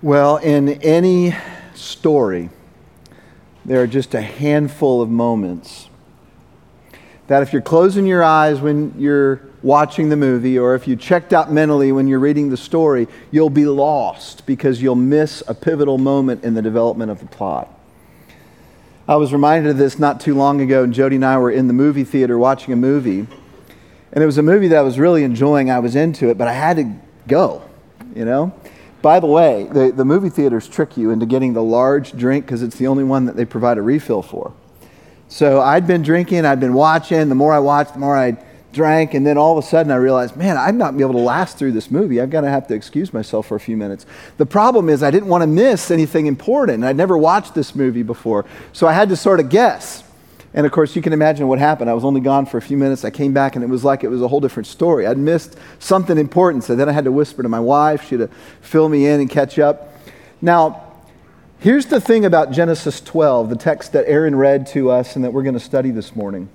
Well, in any story, there are just a handful of moments that if you're closing your eyes when you're watching the movie, or if you checked out mentally when you're reading the story, you'll be lost because you'll miss a pivotal moment in the development of the plot. I was reminded of this not too long ago, and Jody and I were in the movie theater watching a movie, and it was a movie that I was really enjoying. I was into it, but I had to go, you know? By the way, the movie theaters trick you into getting the large drink because it's the only one that they provide a refill for. So I'd been drinking, I'd been watching. The more I watched, the more I drank, and then all of a sudden I realized, man, I'm not be able to last through this movie. I've got to have to excuse myself for a few minutes. The problem is I didn't want to miss anything important. I'd never watched this movie before, so I had to sort of guess. And of course, you can imagine what happened. I was only gone for a few minutes. I came back, and it was like it was a whole different story. I'd missed something important, so then I had to whisper to my wife. She had to fill me in and catch up. Now, here's the thing about Genesis 12, the text that Aaron read to us and that we're going to study this morning.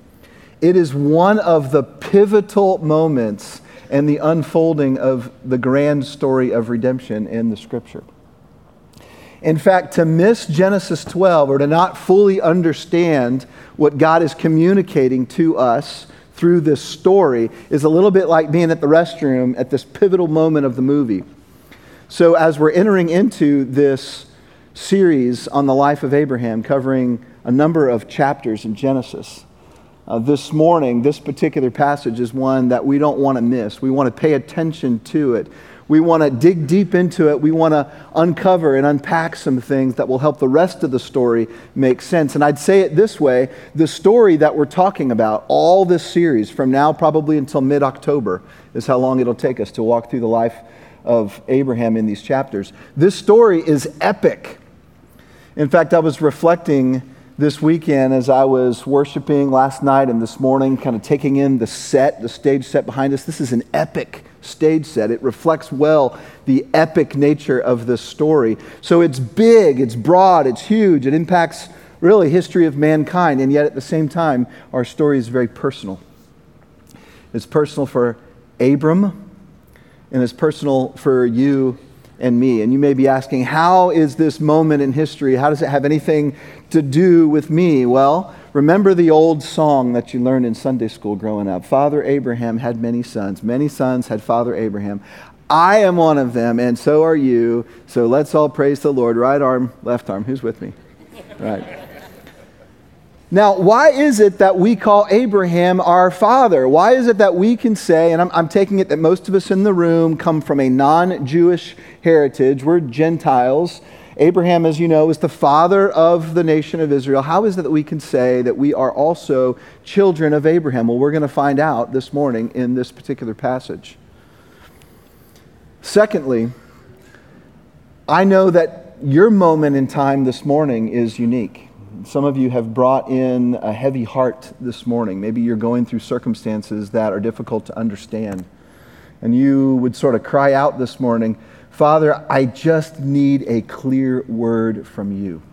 It is one of the pivotal moments in the unfolding of the grand story of redemption in the Scripture. In fact, to miss Genesis 12 or to not fully understand what God is communicating to us through this story is a little bit like being at the restroom at this pivotal moment of the movie. So as we're entering into this series on the life of Abraham, covering a number of chapters in Genesis, this morning, this particular passage is one that we don't want to miss. We want to pay attention to it. We want to dig deep into it. We want to uncover and unpack some things that will help the rest of the story make sense. And I'd say it this way, the story that we're talking about, all this series, from now probably until mid-October, is how long it'll take us to walk through the life of Abraham in these chapters. This story is epic. In fact, I was reflecting this weekend, as I was worshiping last night and this morning, kind of taking in the set, the stage set behind us. This is an epic stage set. It reflects well the epic nature of this story. So it's big, it's broad, it's huge. It impacts really history of mankind. And yet at the same time, our story is very personal. It's personal for Abram, and it's personal for you and me. And you may be asking, how is this moment in history? How does it have anything to do with me? Well, remember the old song that you learned in Sunday school growing up. Father Abraham had many sons had Father Abraham. I am one of them, and so are you. So let's all praise the Lord. Right arm, left arm. Who's with me? Right. Now, why is it that we call Abraham our father? Why is it that we can say, and I'm taking it that most of us in the room come from a non-Jewish heritage. We're Gentiles. Abraham, as you know, is the father of the nation of Israel. How is it that we can say that we are also children of Abraham? Well, we're going to find out this morning in this particular passage. Secondly, I know that your moment in time this morning is unique. Some of you have brought in a heavy heart this morning. Maybe you're going through circumstances that are difficult to understand. And you would sort of cry out this morning, Father, I just need a clear word from you.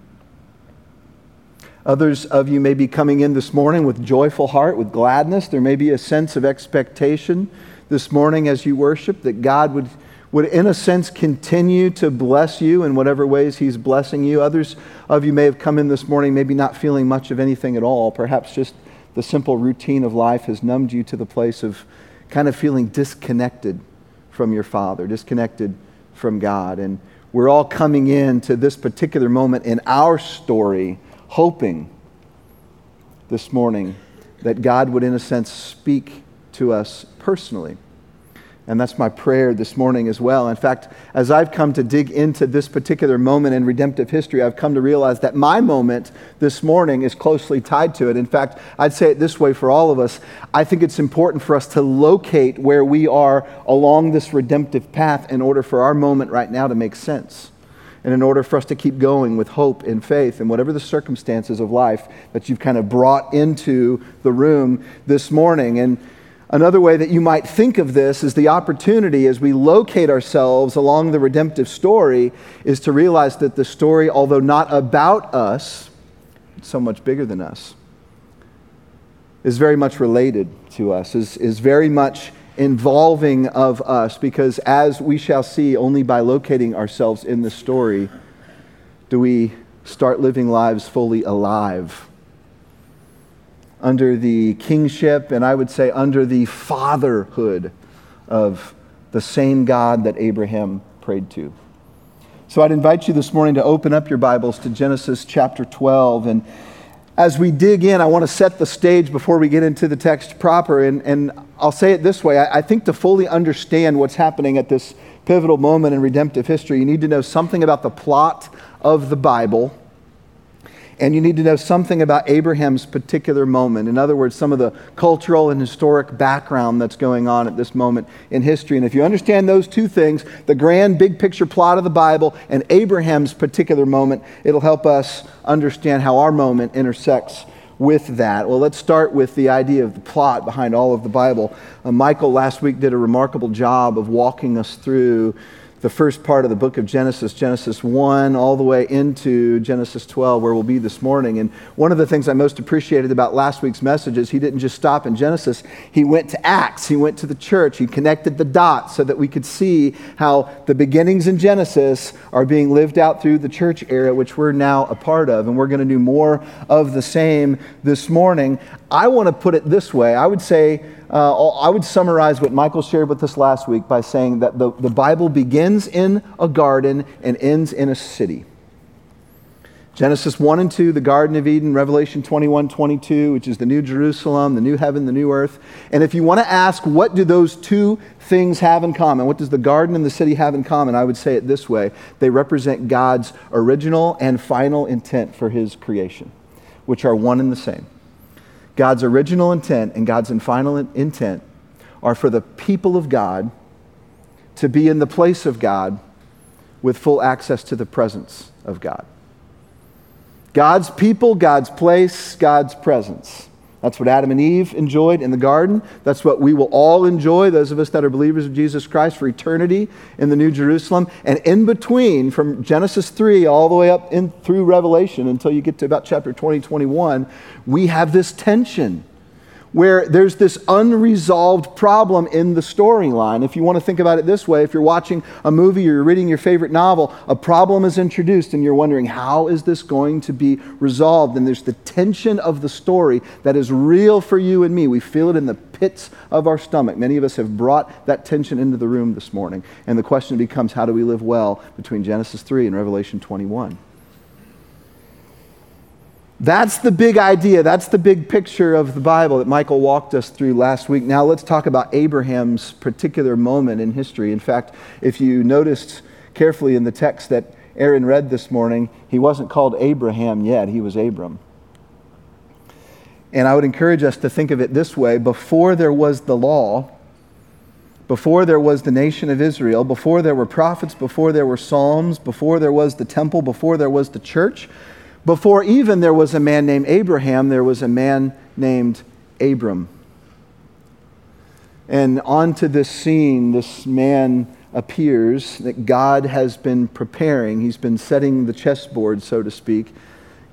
Others of you may be coming in this morning with joyful heart, with gladness. There may be a sense of expectation this morning as you worship that God would in a sense continue to bless you in whatever ways he's blessing you. Others of you may have come in this morning maybe not feeling much of anything at all. Perhaps just the simple routine of life has numbed you to the place of kind of feeling disconnected from your Father, disconnected from God. And we're all coming in to this particular moment in our story hoping this morning that God would in a sense speak to us personally. And that's my prayer this morning as well. In fact, as I've come to dig into this particular moment in redemptive history, I've come to realize that my moment this morning is closely tied to it. In fact, I'd say it this way for all of us. I think it's important for us to locate where we are along this redemptive path in order for our moment right now to make sense, and in order for us to keep going with hope and faith and whatever the circumstances of life that you've kind of brought into the room this morning. And another way that you might think of this is the opportunity as we locate ourselves along the redemptive story is to realize that the story, although not about us, it's so much bigger than us, is very much related to us, is very much involving of us, because as we shall see, only by locating ourselves in the story do we start living lives fully alive under the kingship, and I would say under the fatherhood of the same God that Abraham prayed to. So I'd invite you this morning to open up your Bibles to Genesis chapter 12. And as we dig in, I want to set the stage before we get into the text proper. And I'll say it this way. I think to fully understand what's happening at this pivotal moment in redemptive history, you need to know something about the plot of the Bible, and you need to know something about Abraham's particular moment. In other words, some of the cultural and historic background that's going on at this moment in history. And if you understand those two things, the grand big picture plot of the Bible and Abraham's particular moment, it'll help us understand how our moment intersects with that. Well, let's start with the idea of the plot behind all of the Bible. Michael last week did a remarkable job of walking us through the first part of the book of Genesis, Genesis 1, all the way into Genesis 12, where we'll be this morning. And one of the things I most appreciated about last week's message is he didn't just stop in Genesis. He went to Acts. He went to the church. He connected the dots so that we could see how the beginnings in Genesis are being lived out through the church era, which we're now a part of. And we're going to do more of the same this morning. I want to put it this way. I would say, I would summarize what Michael shared with us last week by saying that the Bible begins in a garden and ends in a city. Genesis 1 and 2, the Garden of Eden, Revelation 21, 22, which is the New Jerusalem, the new heaven, the new earth. And if you want to ask, what do those two things have in common? What does the garden and the city have in common? I would say it this way. They represent God's original and final intent for his creation, which are one and the same. God's original intent and God's final intent are for the people of God to be in the place of God with full access to the presence of God. God's people, God's place, God's presence. That's what Adam and Eve enjoyed in the garden. That's what we will all enjoy, those of us that are believers of Jesus Christ, for eternity in the New Jerusalem. And in between, from Genesis 3 all the way up in through Revelation until you get to about chapter 20, 21, we have this tension where there's this unresolved problem in the storyline. If you want to think about it this way, if you're watching a movie or you're reading your favorite novel, a problem is introduced and you're wondering, how is this going to be resolved? And there's the tension of the story that is real for you and me. We feel it in the pits of our stomach. Many of us have brought that tension into the room this morning. And the question becomes, how do we live well between Genesis 3 and Revelation 21? That's the big idea. That's the big picture of the Bible that Michael walked us through last week. Now let's talk about Abraham's particular moment in history. In fact, if you noticed carefully in the text that Aaron read this morning, he wasn't called Abraham yet. He was Abram. And I would encourage us to think of it this way. Before there was the law, before there was the nation of Israel, before there were prophets, before there were psalms, before there was the temple, before there was the church, before even there was a man named Abraham, there was a man named Abram. And onto this scene, this man appears that God has been preparing. He's been setting the chessboard, so to speak.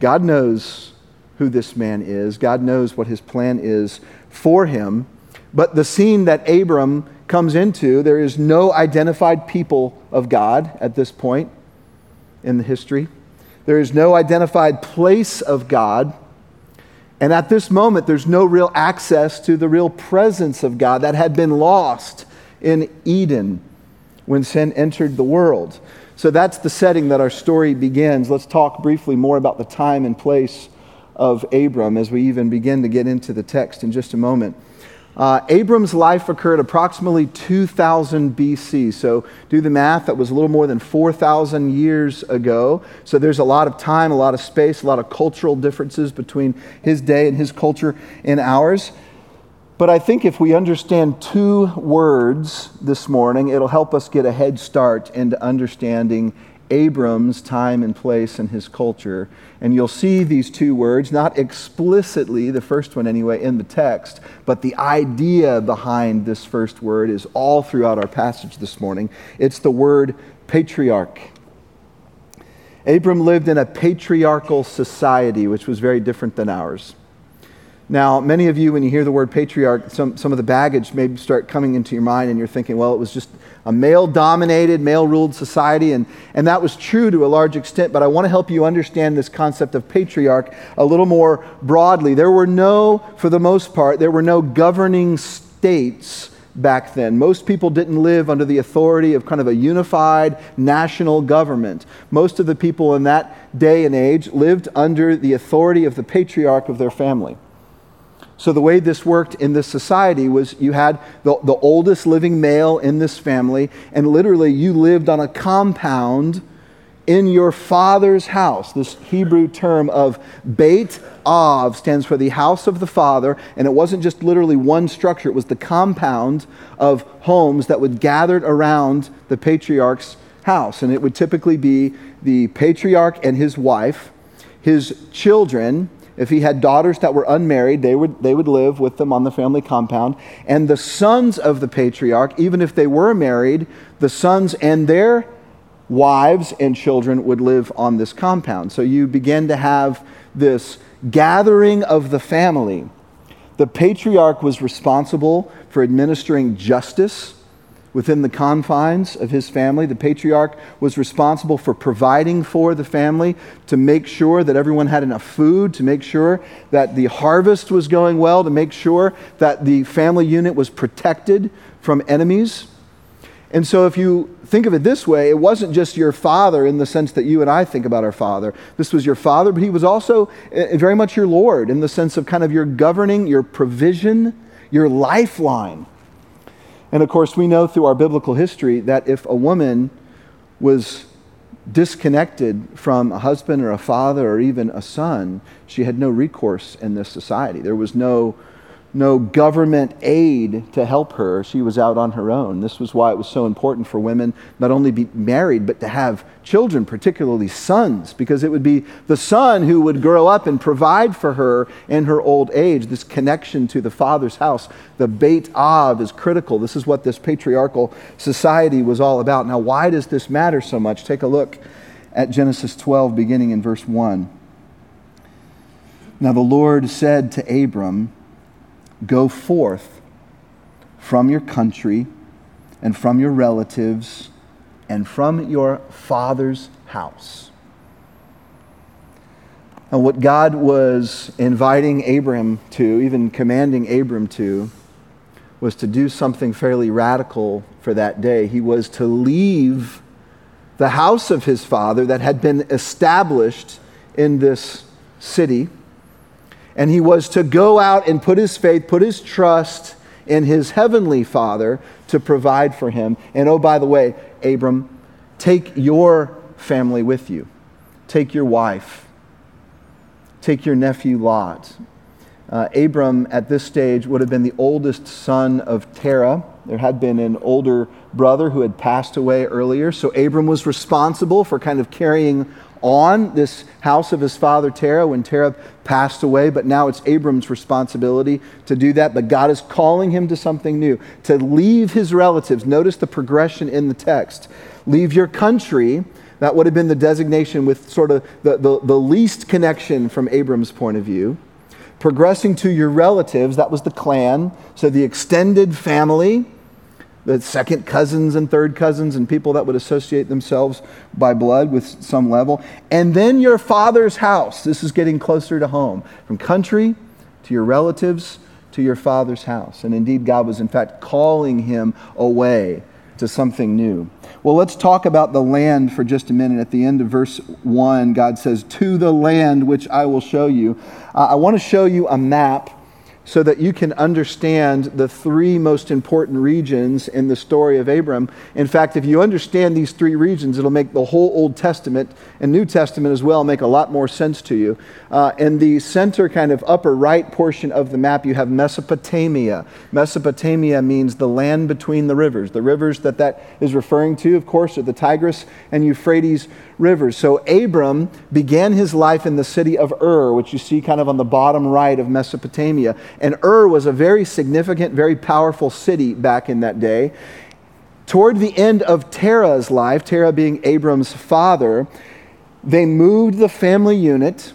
God knows who this man is. God knows what his plan is for him. But the scene that Abram comes into, there is no identified people of God at this point in the history. There is no identified place of God. And at this moment, there's no real access to the real presence of God that had been lost in Eden when sin entered the world. So that's the setting that our story begins. Let's talk briefly more about the time and place of Abram as we even begin to get into the text in just a moment. Abram's life occurred approximately 2000 BC. So do the math. That was a little more than 4,000 years ago. So there's a lot of time, a lot of space, a lot of cultural differences between his day and his culture and ours. But I think if we understand two words this morning, it'll help us get a head start into understanding Abram's time and place and his culture. And you'll see these two words, not explicitly, the first one anyway, in the text, but the idea behind this first word is all throughout our passage this morning. It's the word patriarch. Abram lived in a patriarchal society, which was very different than ours. Now, many of you, when you hear the word patriarch, some of the baggage may start coming into your mind, and you're thinking, well, it was just a male-dominated, male-ruled society, and that was true to a large extent, but I want to help you understand this concept of patriarch a little more broadly. There were no, for the most part, there were no governing states back then. Most people didn't live under the authority of kind of a unified national government. Most of the people in that day and age lived under the authority of the patriarch of their family. So the way this worked in this society was you had the oldest living male in this family, and literally you lived on a compound in your father's house. This Hebrew term of Beit Av stands for the house of the father, and it wasn't just literally one structure. It was the compound of homes that would gathered around the patriarch's house, and it would typically be the patriarch and his wife, his children. If he had daughters that were unmarried, they would live with them on the family compound. And the sons of the patriarch, even if they were married, the sons and their wives and children would live on this compound. So you begin to have this gathering of the family. The patriarch was responsible for administering justice within the confines of his family. The patriarch was responsible for providing for the family, to make sure that everyone had enough food, to make sure that the harvest was going well, to make sure that the family unit was protected from enemies. And so if you think of it this way, it wasn't just your father in the sense that you and I think about our father. This was your father, but he was also very much your Lord in the sense of kind of your governing, your provision, your lifeline. And of course, we know through our biblical history that if a woman was disconnected from a husband or a father or even a son, she had no recourse in this society. There was no government aid to help her. She was out on her own. This was why it was so important for women not only to be married, but to have children, particularly sons, because it would be the son who would grow up and provide for her in her old age. This connection to the father's house, the Beit Av, is critical. This is what this patriarchal society was all about. Now, why does this matter so much? Take a look at Genesis 12, beginning in verse 1. Now the Lord said to Abram, "Go forth from your country and from your relatives and from your father's house." And what God was inviting Abram to, even commanding Abram to, was to do something fairly radical for that day. He was to leave the house of his father that had been established in this city. And he was to go out and put his faith, put his trust in his heavenly Father to provide for him. And oh, by the way, Abram, take your family with you. Take your wife. Take your nephew Lot. Abram, at this stage, would have been the oldest son of Terah. There had been an older brother who had passed away earlier. So Abram was responsible for kind of carrying on this house of his father Terah when Terah passed away, but now it's Abram's responsibility to do that. But God is calling him to something new, to leave his relatives. Notice the progression in the text. Leave your country. That would have been the designation with sort of the least connection from Abram's point of view. Progressing to your relatives, that was the clan, so the extended family, the second cousins and third cousins and people that would associate themselves by blood with some level. And then your father's house. This is getting closer to home. From country to your relatives to your father's house. And indeed, God was in fact calling him away to something new. Well, let's talk about the land for just a minute. At the end of verse 1, God says, "To the land which I will show you." I want to show you a map so that you can understand the three most important regions in the story of Abram. In fact, if you understand these three regions, it'll make the whole Old Testament and New Testament as well make a lot more sense to you. In the center kind of upper right portion of the map, you have Mesopotamia. Mesopotamia means the land between the rivers. The rivers that is referring to, of course, are the Tigris and Euphrates rivers. So Abram began his life in the city of Ur, which you see kind of on the bottom right of Mesopotamia. And Ur was a very significant, very powerful city back in that day. Toward the end of Terah's life, Terah being Abram's father, they moved the family unit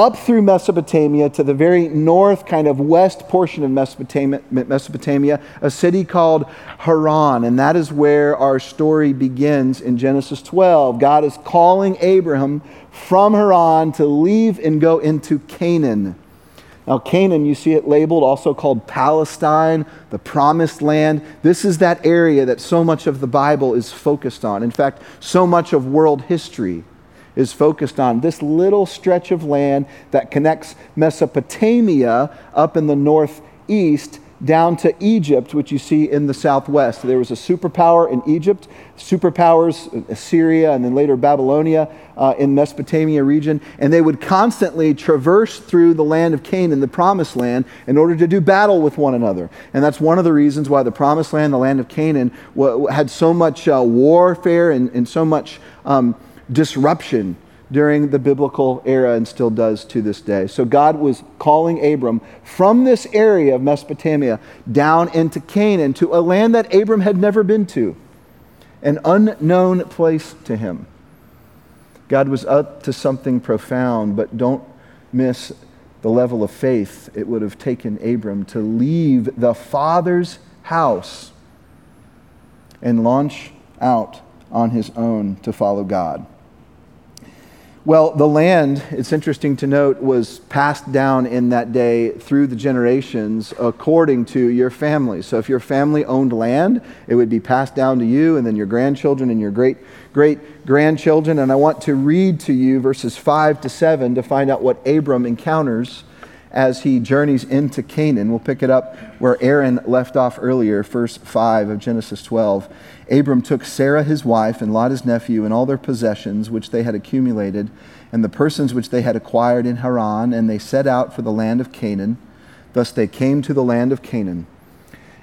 up through Mesopotamia to the very north, kind of west portion of Mesopotamia, a city called Haran. And that is where our story begins in Genesis 12. God is calling Abram from Haran to leave and go into Canaan. Now, Canaan, you see it labeled, also called Palestine, the Promised Land. This is that area that so much of the Bible is focused on. In fact, so much of world history is focused on this little stretch of land that connects Mesopotamia up in the northeast down to Egypt, which you see in the southwest. There was a superpower in Egypt, superpowers, Assyria, and then later Babylonia in Mesopotamia region. And they would constantly traverse through the land of Canaan, the Promised Land, in order to do battle with one another. And that's one of the reasons why the Promised Land, the land of Canaan, had so much warfare and so much disruption during the biblical era, and still does to this day. So God was calling Abram from this area of Mesopotamia down into Canaan, to a land that Abram had never been to, an unknown place to him. God was up to something profound, but don't miss the level of faith it would have taken Abram to leave the father's house and launch out on his own to follow God. Well, the land, it's interesting to note, was passed down in that day through the generations according to your family. So if your family owned land, it would be passed down to you and then your grandchildren and your great-great-grandchildren. And I want to read to you verses 5-7 to find out what Abram encounters as he journeys into Canaan. We'll pick it up where Aaron left off earlier, verse 5 of Genesis 12. Abram took Sarah his wife and Lot his nephew and all their possessions which they had accumulated and the persons which they had acquired in Haran, and they set out for the land of Canaan. Thus they came to the land of Canaan.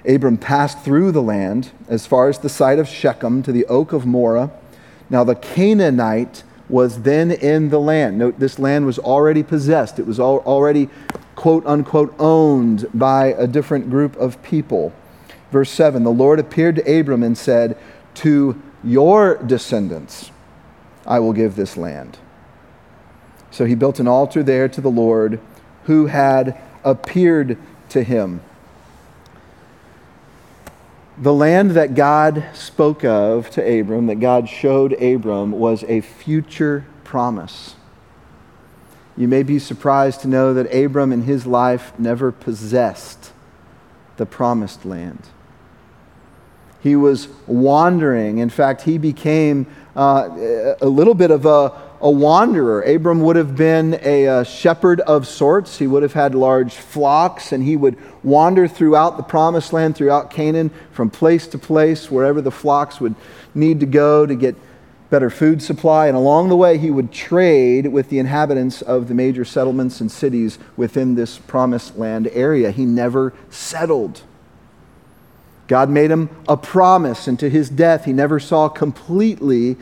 Abram passed through the land as far as the site of Shechem to the oak of Moreh. Now the Canaanite was then in the land. Note, this land was already possessed. It was already, quote unquote, owned by a different group of people. Verse 7, the Lord appeared to Abram and said, "To your descendants I will give this land." So he built an altar there to the Lord who had appeared to him. The land that God spoke of to Abram, that God showed Abram, was a future promise. You may be surprised to know that Abram in his life never possessed the Promised Land. He was wandering. In fact, he became a little bit of a wanderer. Abram would have been a shepherd of sorts. He would have had large flocks, and he would wander throughout the Promised Land, throughout Canaan, from place to place, wherever the flocks would need to go to get better food supply. And along the way, he would trade with the inhabitants of the major settlements and cities within this Promised Land area. He never settled. God made him a promise, and to his death, he never saw completely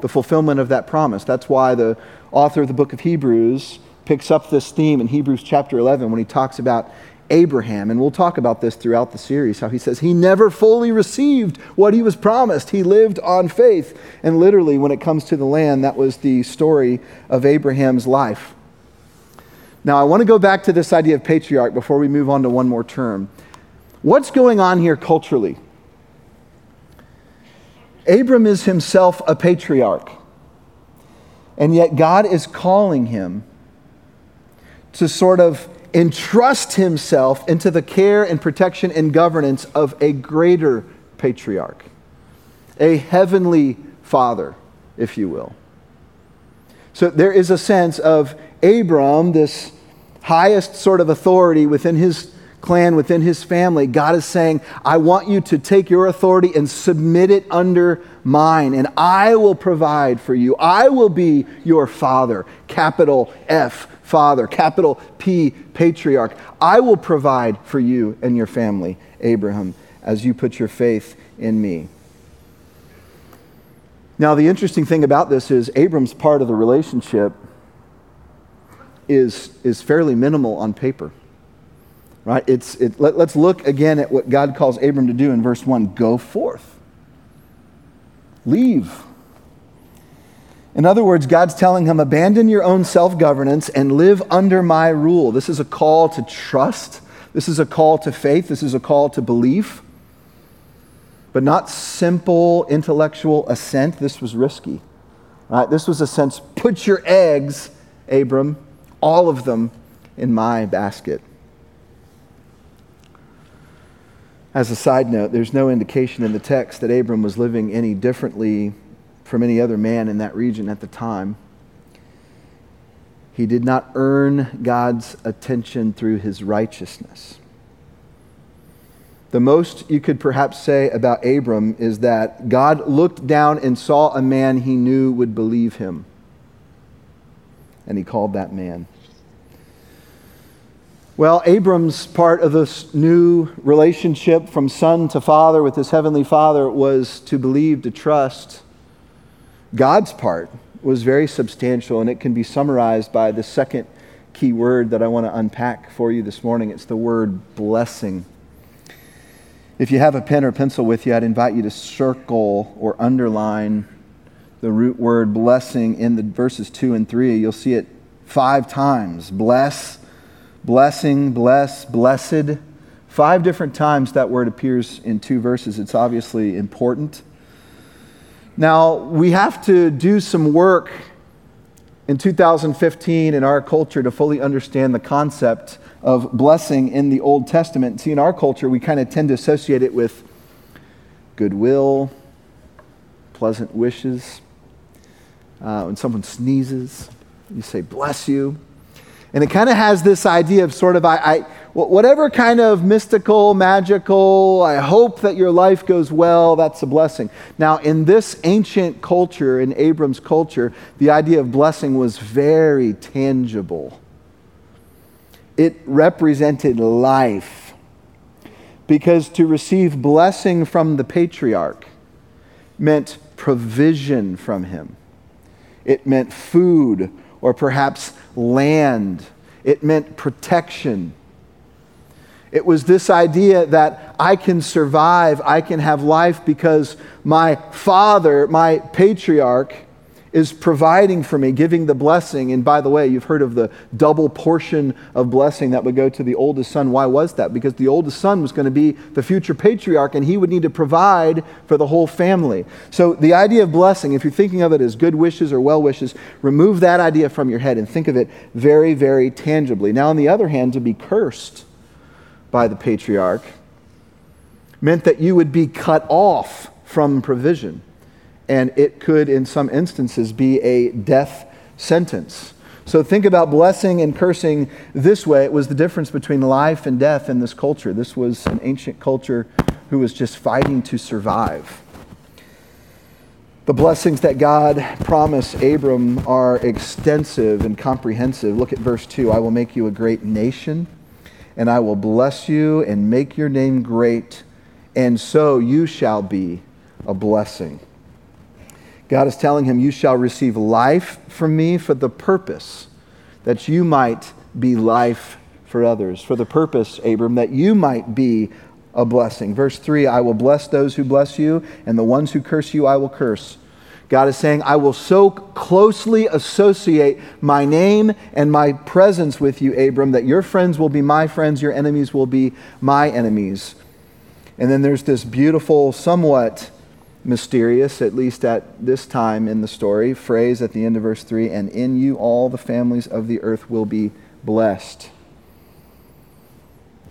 the fulfillment of that promise. That's why the author of the book of Hebrews picks up this theme in Hebrews chapter 11 when he talks about Abraham. And we'll talk about this throughout the series, how he says he never fully received what he was promised. He lived on faith. And literally, when it comes to the land, that was the story of Abraham's life. Now, I want to go back to this idea of patriarch before we move on to one more term. What's going on here culturally? Abram is himself a patriarch, and yet God is calling him to sort of entrust himself into the care and protection and governance of a greater patriarch, a heavenly father, if you will. So there is a sense of Abram, this highest sort of authority within his clan, within his family. God is saying, I want you to take your authority and submit it under mine, and I will provide for you. I will be your father, capital F, father, capital P, patriarch. I will provide for you and your family, Abraham, as you put your faith in me. Now, the interesting thing about this is Abram's part of the relationship is fairly minimal on paper. Right? Let's look again at what God calls Abram to do in verse 1. Go forth. Leave. In other words, God's telling him, abandon your own self-governance and live under my rule. This is a call to trust. This is a call to faith. This is a call to belief. But not simple intellectual assent. This was risky. Right? This was a sense, put your eggs, Abram, all of them, in my basket. As a side note, there's no indication in the text that Abram was living any differently from any other man in that region at the time. He did not earn God's attention through his righteousness. The most you could perhaps say about Abram is that God looked down and saw a man he knew would believe him, and he called that man. Well, Abram's part of this new relationship from son to father with his heavenly father was to believe, to trust. God's part was very substantial, and it can be summarized by the second key word that I want to unpack for you this morning. It's the word blessing. If you have a pen or pencil with you, I'd invite you to circle or underline the root word blessing in the verses 2 and 3. You'll see it 5 times. Bless, blessing, bless, blessed. 5 different times that word appears in 2 verses. It's obviously important. Now, we have to do some work in 2015 in our culture to fully understand the concept of blessing in the Old Testament. See, in our culture, we kind of tend to associate it with goodwill, pleasant wishes. When someone sneezes, you say, bless you. And it kind of has this idea of sort of, whatever kind of mystical, magical, I hope that your life goes well, that's a blessing. Now, in this ancient culture, in Abram's culture, the idea of blessing was very tangible. It represented life. Because to receive blessing from the patriarch meant provision from him. It meant food or perhaps land. It meant protection. It was this idea that I can survive, I can have life because my father, my patriarch, is providing for me, giving the blessing. And by the way, you've heard of the double portion of blessing that would go to the oldest son. Why was that? Because the oldest son was going to be the future patriarch, and he would need to provide for the whole family. So the idea of blessing, if you're thinking of it as good wishes or well wishes, remove that idea from your head and think of it very, very tangibly. Now, on the other hand, to be cursed by the patriarch meant that you would be cut off from provision. And it could, in some instances, be a death sentence. So think about blessing and cursing this way. It was the difference between life and death in this culture. This was an ancient culture who was just fighting to survive. The blessings that God promised Abram are extensive and comprehensive. Look at verse 2. I will make you a great nation, and I will bless you and make your name great, and so you shall be a blessing. God is telling him, you shall receive life from me for the purpose that you might be life for others. For the purpose, Abram, that you might be a blessing. Verse 3, I will bless those who bless you, and the ones who curse you I will curse. God is saying, I will so closely associate my name and my presence with you, Abram, that your friends will be my friends, your enemies will be my enemies. And then there's this beautiful, somewhat mysterious, at least at this time in the story, phrase at the end of verse 3, and in you all the families of the earth will be blessed.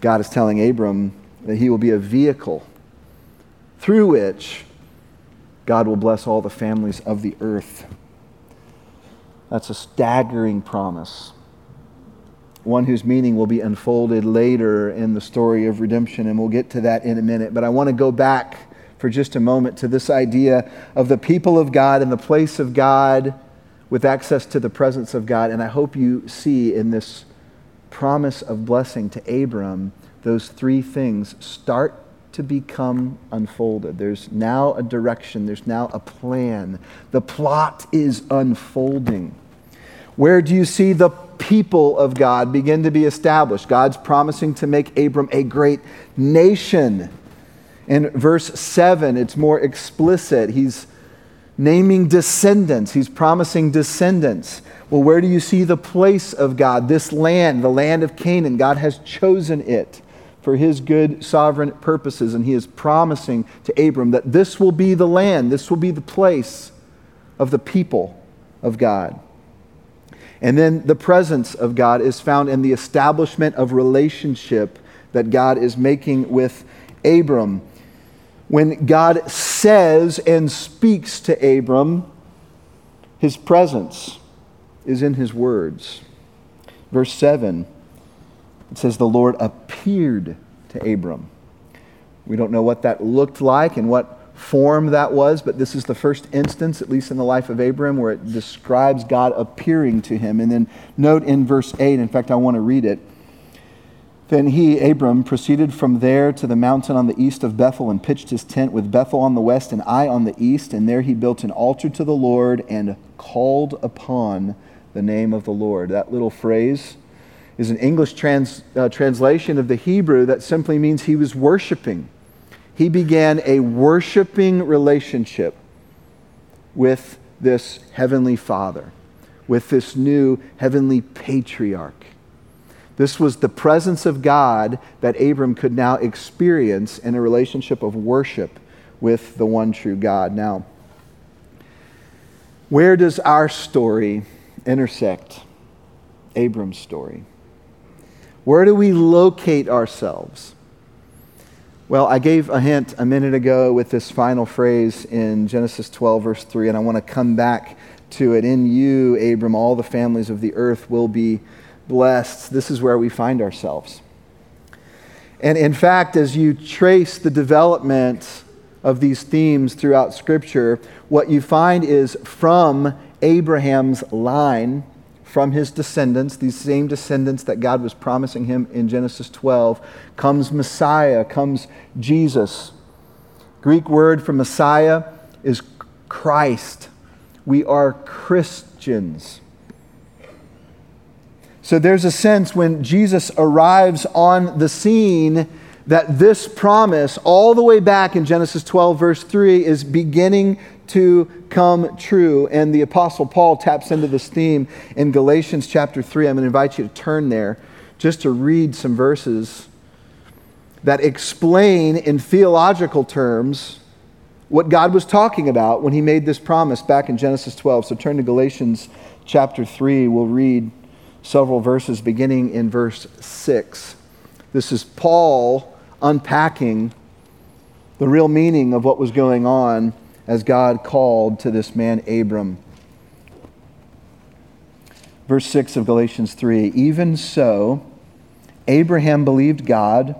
God is telling Abram that he will be a vehicle through which God will bless all the families of the earth. That's a staggering promise. One whose meaning will be unfolded later in the story of redemption, and we'll get to that in a minute. But I want to go back for just a moment to this idea of the people of God and the place of God with access to the presence of God. And I hope you see in this promise of blessing to Abram, those three things start to become unfolded. There's now a direction. There's now a plan. The plot is unfolding. Where do you see the people of God begin to be established? God's promising to make Abram a great nation. In verse 7, it's more explicit. He's naming descendants. He's promising descendants. Well, where do you see the place of God? This land, the land of Canaan. God has chosen it for his good sovereign purposes, and he is promising to Abram that this will be the land, this will be the place of the people of God. And then the presence of God is found in the establishment of relationship that God is making with Abram. When God says and speaks to Abram, his presence is in his words. Verse 7, it says, the Lord appeared to Abram. We don't know what that looked like and what form that was, but this is the first instance, at least in the life of Abram, where it describes God appearing to him. And then note in verse 8, in fact, I want to read it. Then he, Abram, proceeded from there to the mountain on the east of Bethel and pitched his tent with Bethel on the west and Ai on the east. And there he built an altar to the Lord and called upon the name of the Lord. That little phrase is an English translation of the Hebrew that simply means he was worshiping. He began a worshiping relationship with this heavenly father, with this new heavenly patriarch. This was the presence of God that Abram could now experience in a relationship of worship with the one true God. Now, where does our story intersect Abram's story? Where do we locate ourselves? Well, I gave a hint a minute ago with this final phrase in Genesis 12, verse 3, and I want to come back to it. In you, Abram, all the families of the earth will be blessed. This is where we find ourselves. And in fact, as you trace the development of these themes throughout Scripture, what you find is from Abraham's line, from his descendants, these same descendants that God was promising him in Genesis 12, comes Messiah, comes Jesus. Greek word for Messiah is Christ. We are Christians. So there's a sense when Jesus arrives on the scene that this promise all the way back in Genesis 12 verse 3 is beginning to come true. And the Apostle Paul taps into this theme in Galatians chapter 3. I'm going to invite you to turn there just to read some verses that explain in theological terms what God was talking about when he made this promise back in Genesis 12. So turn to Galatians chapter 3. We'll read several verses beginning in verse 6. This is Paul unpacking the real meaning of what was going on as God called to this man Abram. Verse 6 of Galatians 3, even so, Abraham believed God,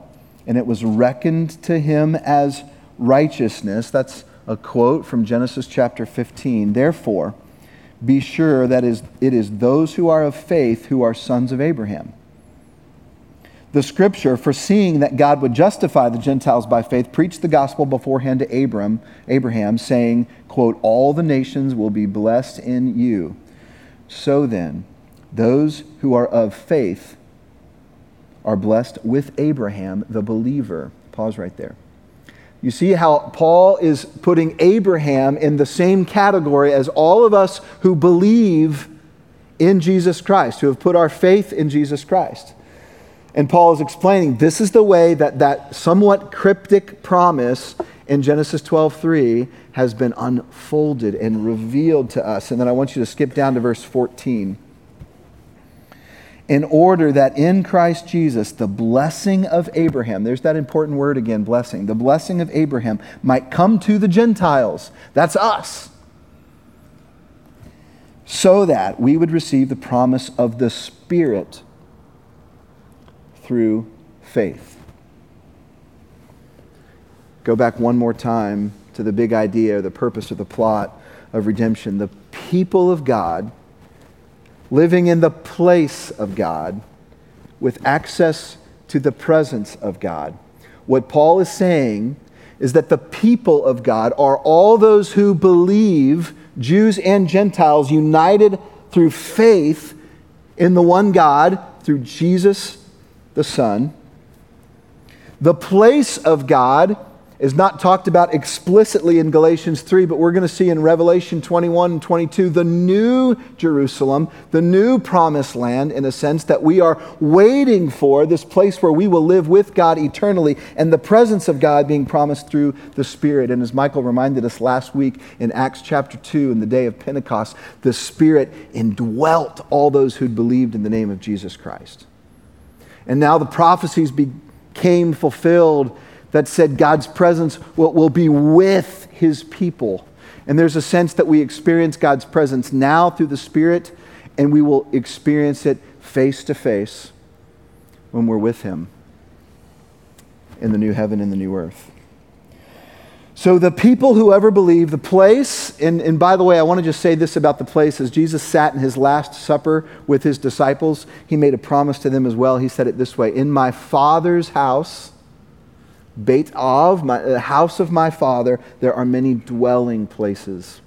and it was reckoned to him as righteousness. That's a quote from Genesis chapter 15. Therefore, be sure that it is those who are of faith who are sons of Abraham. The Scripture, foreseeing that God would justify the Gentiles by faith, preached the gospel beforehand to Abraham, saying, quote, all the nations will be blessed in you. So then, those who are of faith are blessed with Abraham, the believer. Pause right there. You see how Paul is putting Abraham in the same category as all of us who believe in Jesus Christ, who have put our faith in Jesus Christ. And Paul is explaining this is the way that somewhat cryptic promise in Genesis 12:3 has been unfolded and revealed to us. And then I want you to skip down to verse 14. In order that in Christ Jesus, the blessing of Abraham, there's that important word again, blessing, the blessing of Abraham might come to the Gentiles. That's us. So that we would receive the promise of the Spirit through faith. Go back one more time to the big idea, the purpose of the plot of redemption. The people of God living in the place of God with access to the presence of God. What Paul is saying is that the people of God are all those who believe, Jews and Gentiles, united through faith in the one God, through Jesus the Son. The place of God is not talked about explicitly in Galatians 3, but we're going to see in Revelation 21 and 22 the new Jerusalem, the new promised land, in a sense, that we are waiting for, this place where we will live with God eternally, and the presence of God being promised through the Spirit. And as Michael reminded us last week in Acts chapter 2, in the day of Pentecost, the Spirit indwelt all those who'd believed in the name of Jesus Christ. And now the prophecies became fulfilled that said God's presence will be with his people. And there's a sense that we experience God's presence now through the Spirit, and we will experience it face to face when we're with him in the new heaven and the new earth. So the people who ever believe, the place, and by the way, I want to just say this about the place. As Jesus sat in his last supper with his disciples, he made a promise to them as well. He said it this way, "In my Father's house, Beit Av, the house of my Father, there are many dwelling places.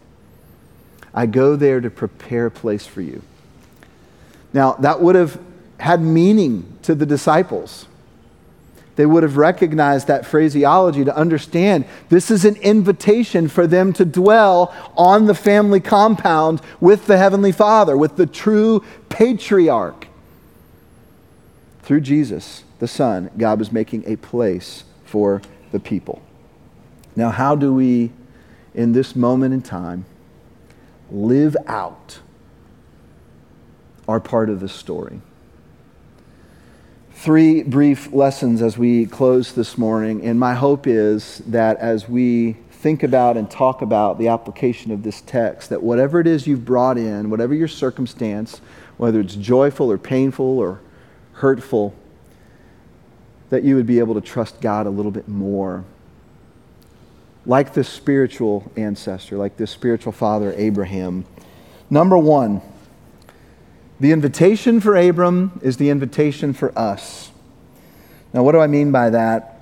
I go there to prepare a place for you." Now, that would have had meaning to the disciples. They would have recognized that phraseology to understand this is an invitation for them to dwell on the family compound with the Heavenly Father, with the true patriarch. Through Jesus, the Son, God was making a place for the people. Now, how do we, in this moment in time, live out our part of the story? Three brief lessons as we close this morning, and my hope is that as we think about and talk about the application of this text, that whatever it is you've brought in, whatever your circumstance, whether it's joyful or painful or hurtful, that you would be able to trust God a little bit more. Like this spiritual ancestor, like this spiritual father, Abraham. Number one, the invitation for Abram is the invitation for us. Now, what do I mean by that?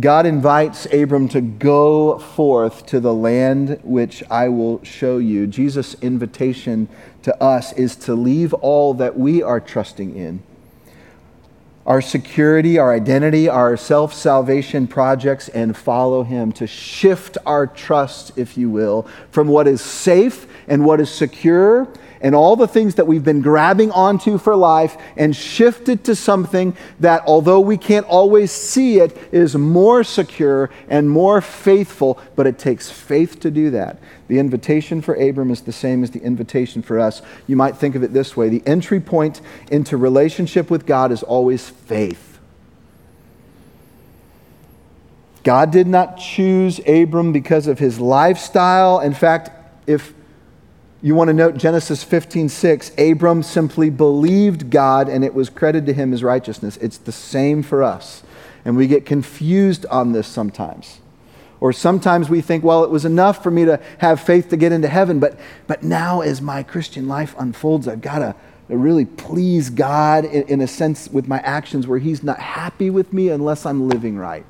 God invites Abram to go forth to the land which I will show you. Jesus' invitation to us is to leave all that we are trusting in. Our security, our identity, our self-salvation projects, and follow him, to shift our trust, if you will, from what is safe and what is secure and all the things that we've been grabbing onto for life, and shift it to something that, although we can't always see it, is more secure and more faithful, but it takes faith to do that. The invitation for Abram is the same as the invitation for us. You might think of it this way. The entry point into relationship with God is always faith. God did not choose Abram because of his lifestyle. In fact, if you want to note Genesis 15:6, Abram simply believed God and it was credited to him as righteousness. It's the same for us. And we get confused on this sometimes. Or sometimes we think, well, it was enough for me to have faith to get into heaven, but now as my Christian life unfolds, I've got to really please God in a sense with my actions where he's not happy with me unless I'm living right.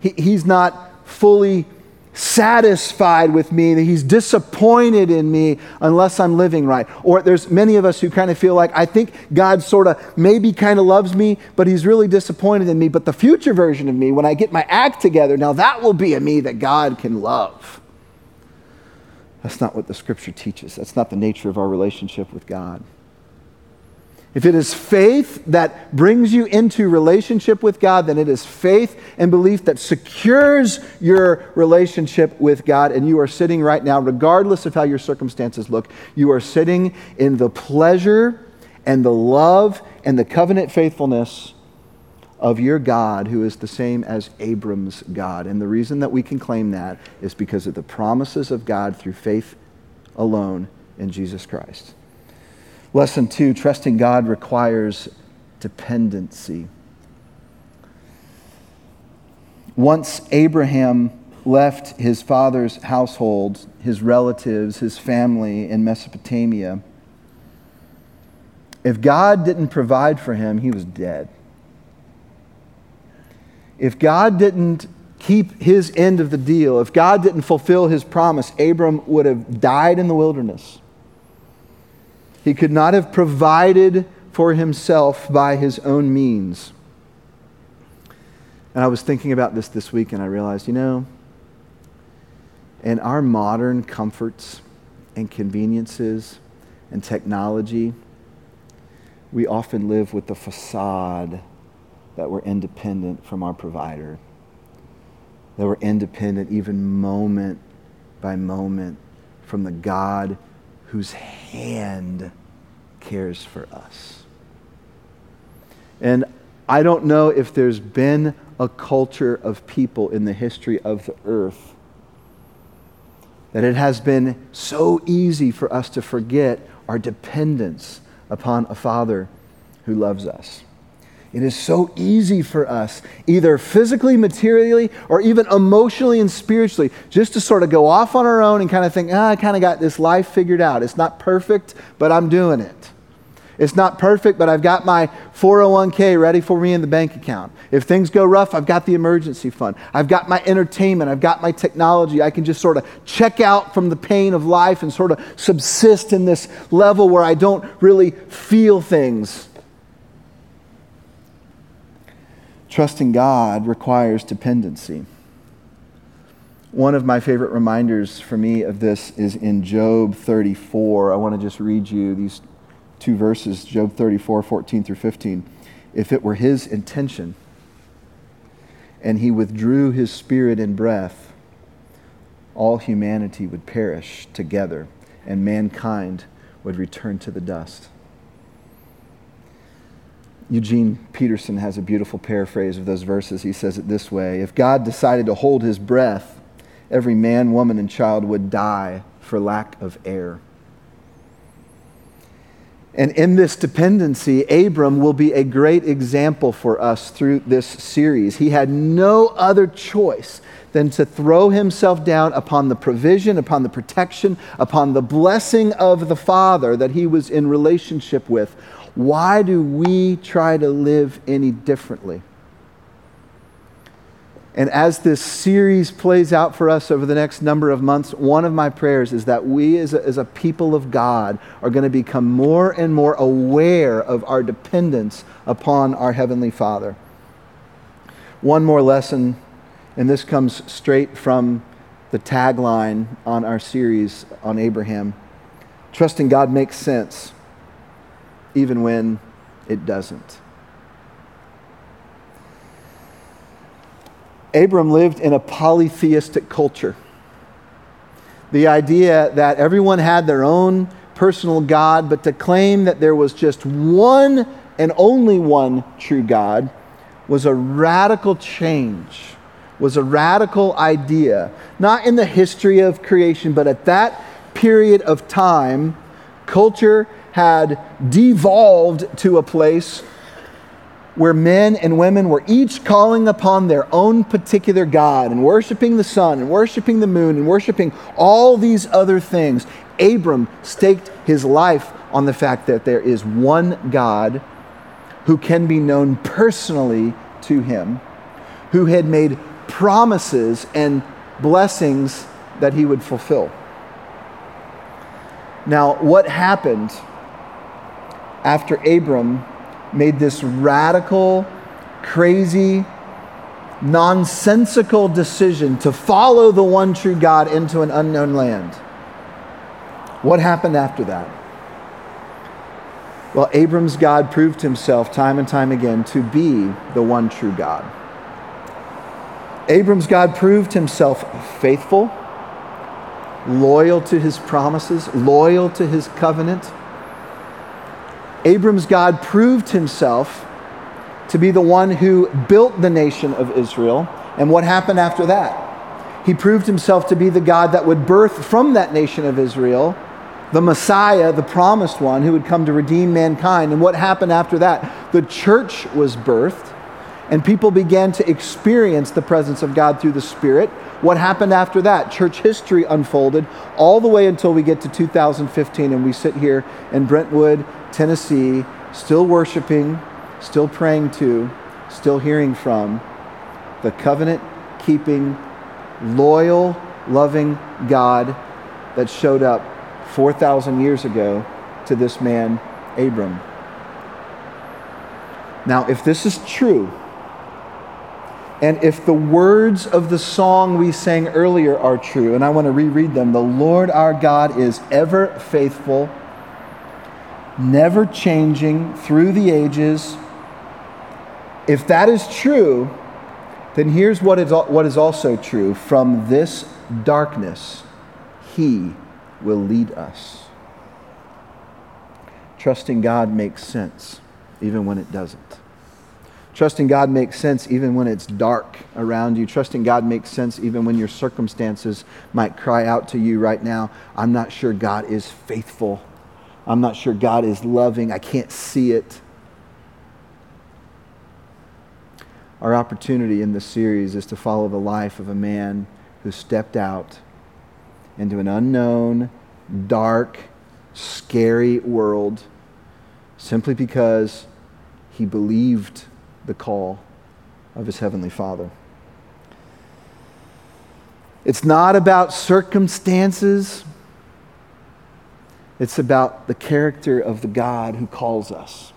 He's not fully satisfied with me, that he's disappointed in me unless I'm living right. Or there's many of us who kind of feel like, I think God sort of maybe kind of loves me, but he's really disappointed in me. But the future version of me, when I get my act together, now that will be a me that God can love. That's not what the scripture teaches. That's not the nature of our relationship with God. If it is faith that brings you into relationship with God, then it is faith and belief that secures your relationship with God. And you are sitting right now, regardless of how your circumstances look, you are sitting in the pleasure and the love and the covenant faithfulness of your God, who is the same as Abram's God. And the reason that we can claim that is because of the promises of God through faith alone in Jesus Christ. Lesson two, trusting God requires dependency. Once Abraham left his father's household, his relatives, his family in Mesopotamia, if God didn't provide for him, he was dead. If God didn't keep his end of the deal, if God didn't fulfill his promise, Abram would have died in the wilderness. He could not have provided for himself by his own means. And I was thinking about this week, and I realized, in our modern comforts and conveniences and technology, we often live with the facade that we're independent from our provider, that we're independent even moment by moment from the God whose hand cares for us. And I don't know if there's been a culture of people in the history of the earth that it has been so easy for us to forget our dependence upon a Father who loves us. It is so easy for us, either physically, materially, or even emotionally and spiritually, just to sort of go off on our own and kind of think, I kind of got this life figured out. It's not perfect, but I'm doing it. It's not perfect, but I've got my 401k ready for me in the bank account. If things go rough, I've got the emergency fund. I've got my entertainment. I've got my technology. I can just sort of check out from the pain of life and sort of subsist in this level where I don't really feel things. Trusting God requires dependency. One of my favorite reminders for me of this is in Job 34. I want to just read you these two verses, Job 34, 14 through 15. If it were his intention, and he withdrew his spirit and breath, all humanity would perish together, and mankind would return to the dust. Eugene Peterson has a beautiful paraphrase of those verses. He says it this way: if God decided to hold his breath, every man, woman, and child would die for lack of air. And in this dependency, Abram will be a great example for us through this series. He had no other choice than to throw himself down upon the provision, upon the protection, upon the blessing of the Father that he was in relationship with. Why do we try to live any differently? And as this series plays out for us over the next number of months, one of my prayers is that we as a people of God are going to become more and more aware of our dependence upon our Heavenly Father. One more lesson, and this comes straight from the tagline on our series on Abraham. Trusting God makes sense, even when it doesn't. Abram lived in a polytheistic culture. The idea that everyone had their own personal God, but to claim that there was just one and only one true God was a radical change, was a radical idea. Not in the history of creation, but at that period of time, culture had devolved to a place where men and women were each calling upon their own particular God and worshiping the sun and worshiping the moon and worshiping all these other things. Abram staked his life on the fact that there is one God who can be known personally to him, who had made promises and blessings that he would fulfill. Now, what happened after Abram made this radical, crazy, nonsensical decision to follow the one true God into an unknown land? What happened after that? Well, Abram's God proved himself time and time again to be the one true God. Abram's God proved himself faithful, loyal to his promises, loyal to his covenant. Abram's God proved himself to be the one who built the nation of Israel. And what happened after that? He proved himself to be the God that would birth from that nation of Israel the Messiah, the promised one, who would come to redeem mankind. And what happened after that? The church was birthed, and people began to experience the presence of God through the Spirit. What happened after that? Church history unfolded all the way until we get to 2015, and we sit here in Brentwood, Tennessee, still worshiping, still praying to, still hearing from the covenant-keeping, loyal, loving God that showed up 4,000 years ago to this man, Abram. Now, if this is true, And if the words of the song we sang earlier are true, and I want to reread them, the Lord our God is ever faithful, never changing through the ages. If that is true, then here's what is also true. From this darkness, he will lead us. Trusting God makes sense, even when it doesn't. Trusting God makes sense even when it's dark around you. Trusting God makes sense even when your circumstances might cry out to you right now, I'm not sure God is faithful. I'm not sure God is loving. I can't see it. Our opportunity in this series is to follow the life of a man who stepped out into an unknown, dark, scary world simply because he believed the call of his Heavenly Father. It's not about circumstances. It's about the character of the God who calls us.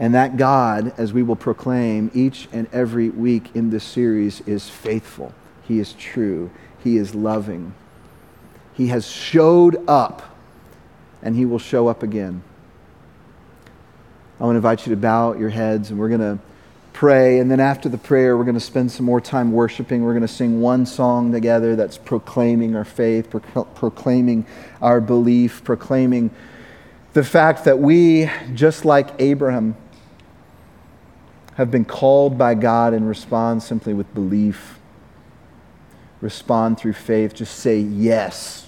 And that God, as we will proclaim each and every week in this series, is faithful. He is true. He is loving. He has showed up, and he will show up again. I want to invite you to bow your heads, and we're going to pray. And then after the prayer, we're going to spend some more time worshiping. We're going to sing one song together that's proclaiming our faith, proclaiming our belief, proclaiming the fact that we, just like Abraham, have been called by God and respond simply with belief. Respond through faith. Just say yes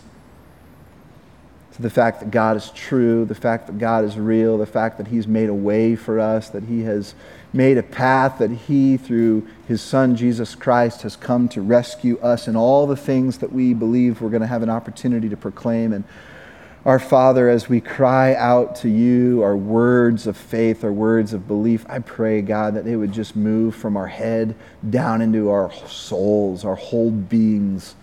to the fact that God is true, the fact that God is real, the fact that he's made a way for us, that he has made a path, that he, through his son Jesus Christ, has come to rescue us and all the things that we believe we're going to have an opportunity to proclaim. And our Father, as we cry out to you, our words of faith, our words of belief, I pray, God, that they would just move from our head down into our souls, our whole beings.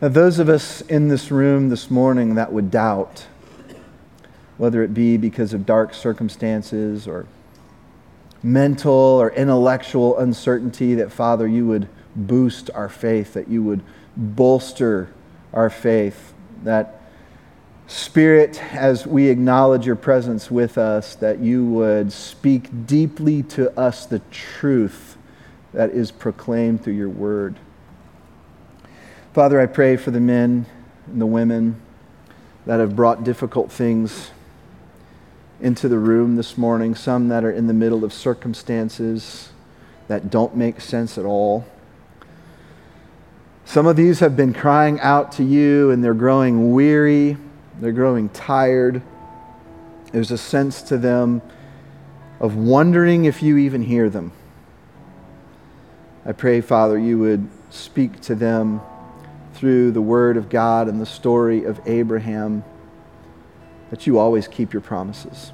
Now, those of us in this room this morning that would doubt, whether it be because of dark circumstances or mental or intellectual uncertainty, that, Father, you would boost our faith, that you would bolster our faith, that Spirit, as we acknowledge your presence with us, that you would speak deeply to us the truth that is proclaimed through your word. Father, I pray for the men and the women that have brought difficult things into the room this morning, some that are in the middle of circumstances that don't make sense at all. Some of these have been crying out to you, and they're growing weary. They're growing tired. There's a sense to them of wondering if you even hear them. I pray, Father, you would speak to them through the word of God and the story of Abraham, that you always keep your promises.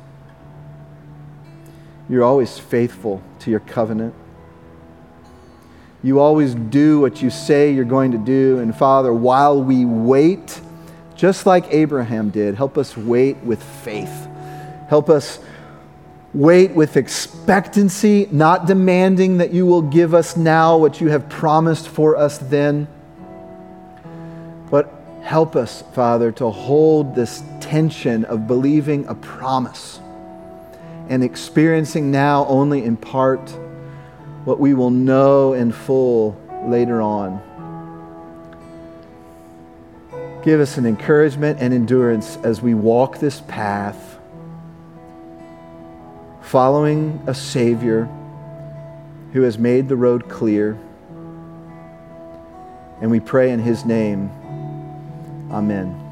You're always faithful to your covenant. You always do what you say you're going to do. And Father, while we wait, just like Abraham did, help us wait with faith. Help us wait with expectancy, not demanding that you will give us now what you have promised for us then. But help us, Father, to hold this tension of believing a promise and experiencing now only in part what we will know in full later on. Give us an encouragement and endurance as we walk this path, following a Savior who has made the road clear. And we pray in his name. Amen.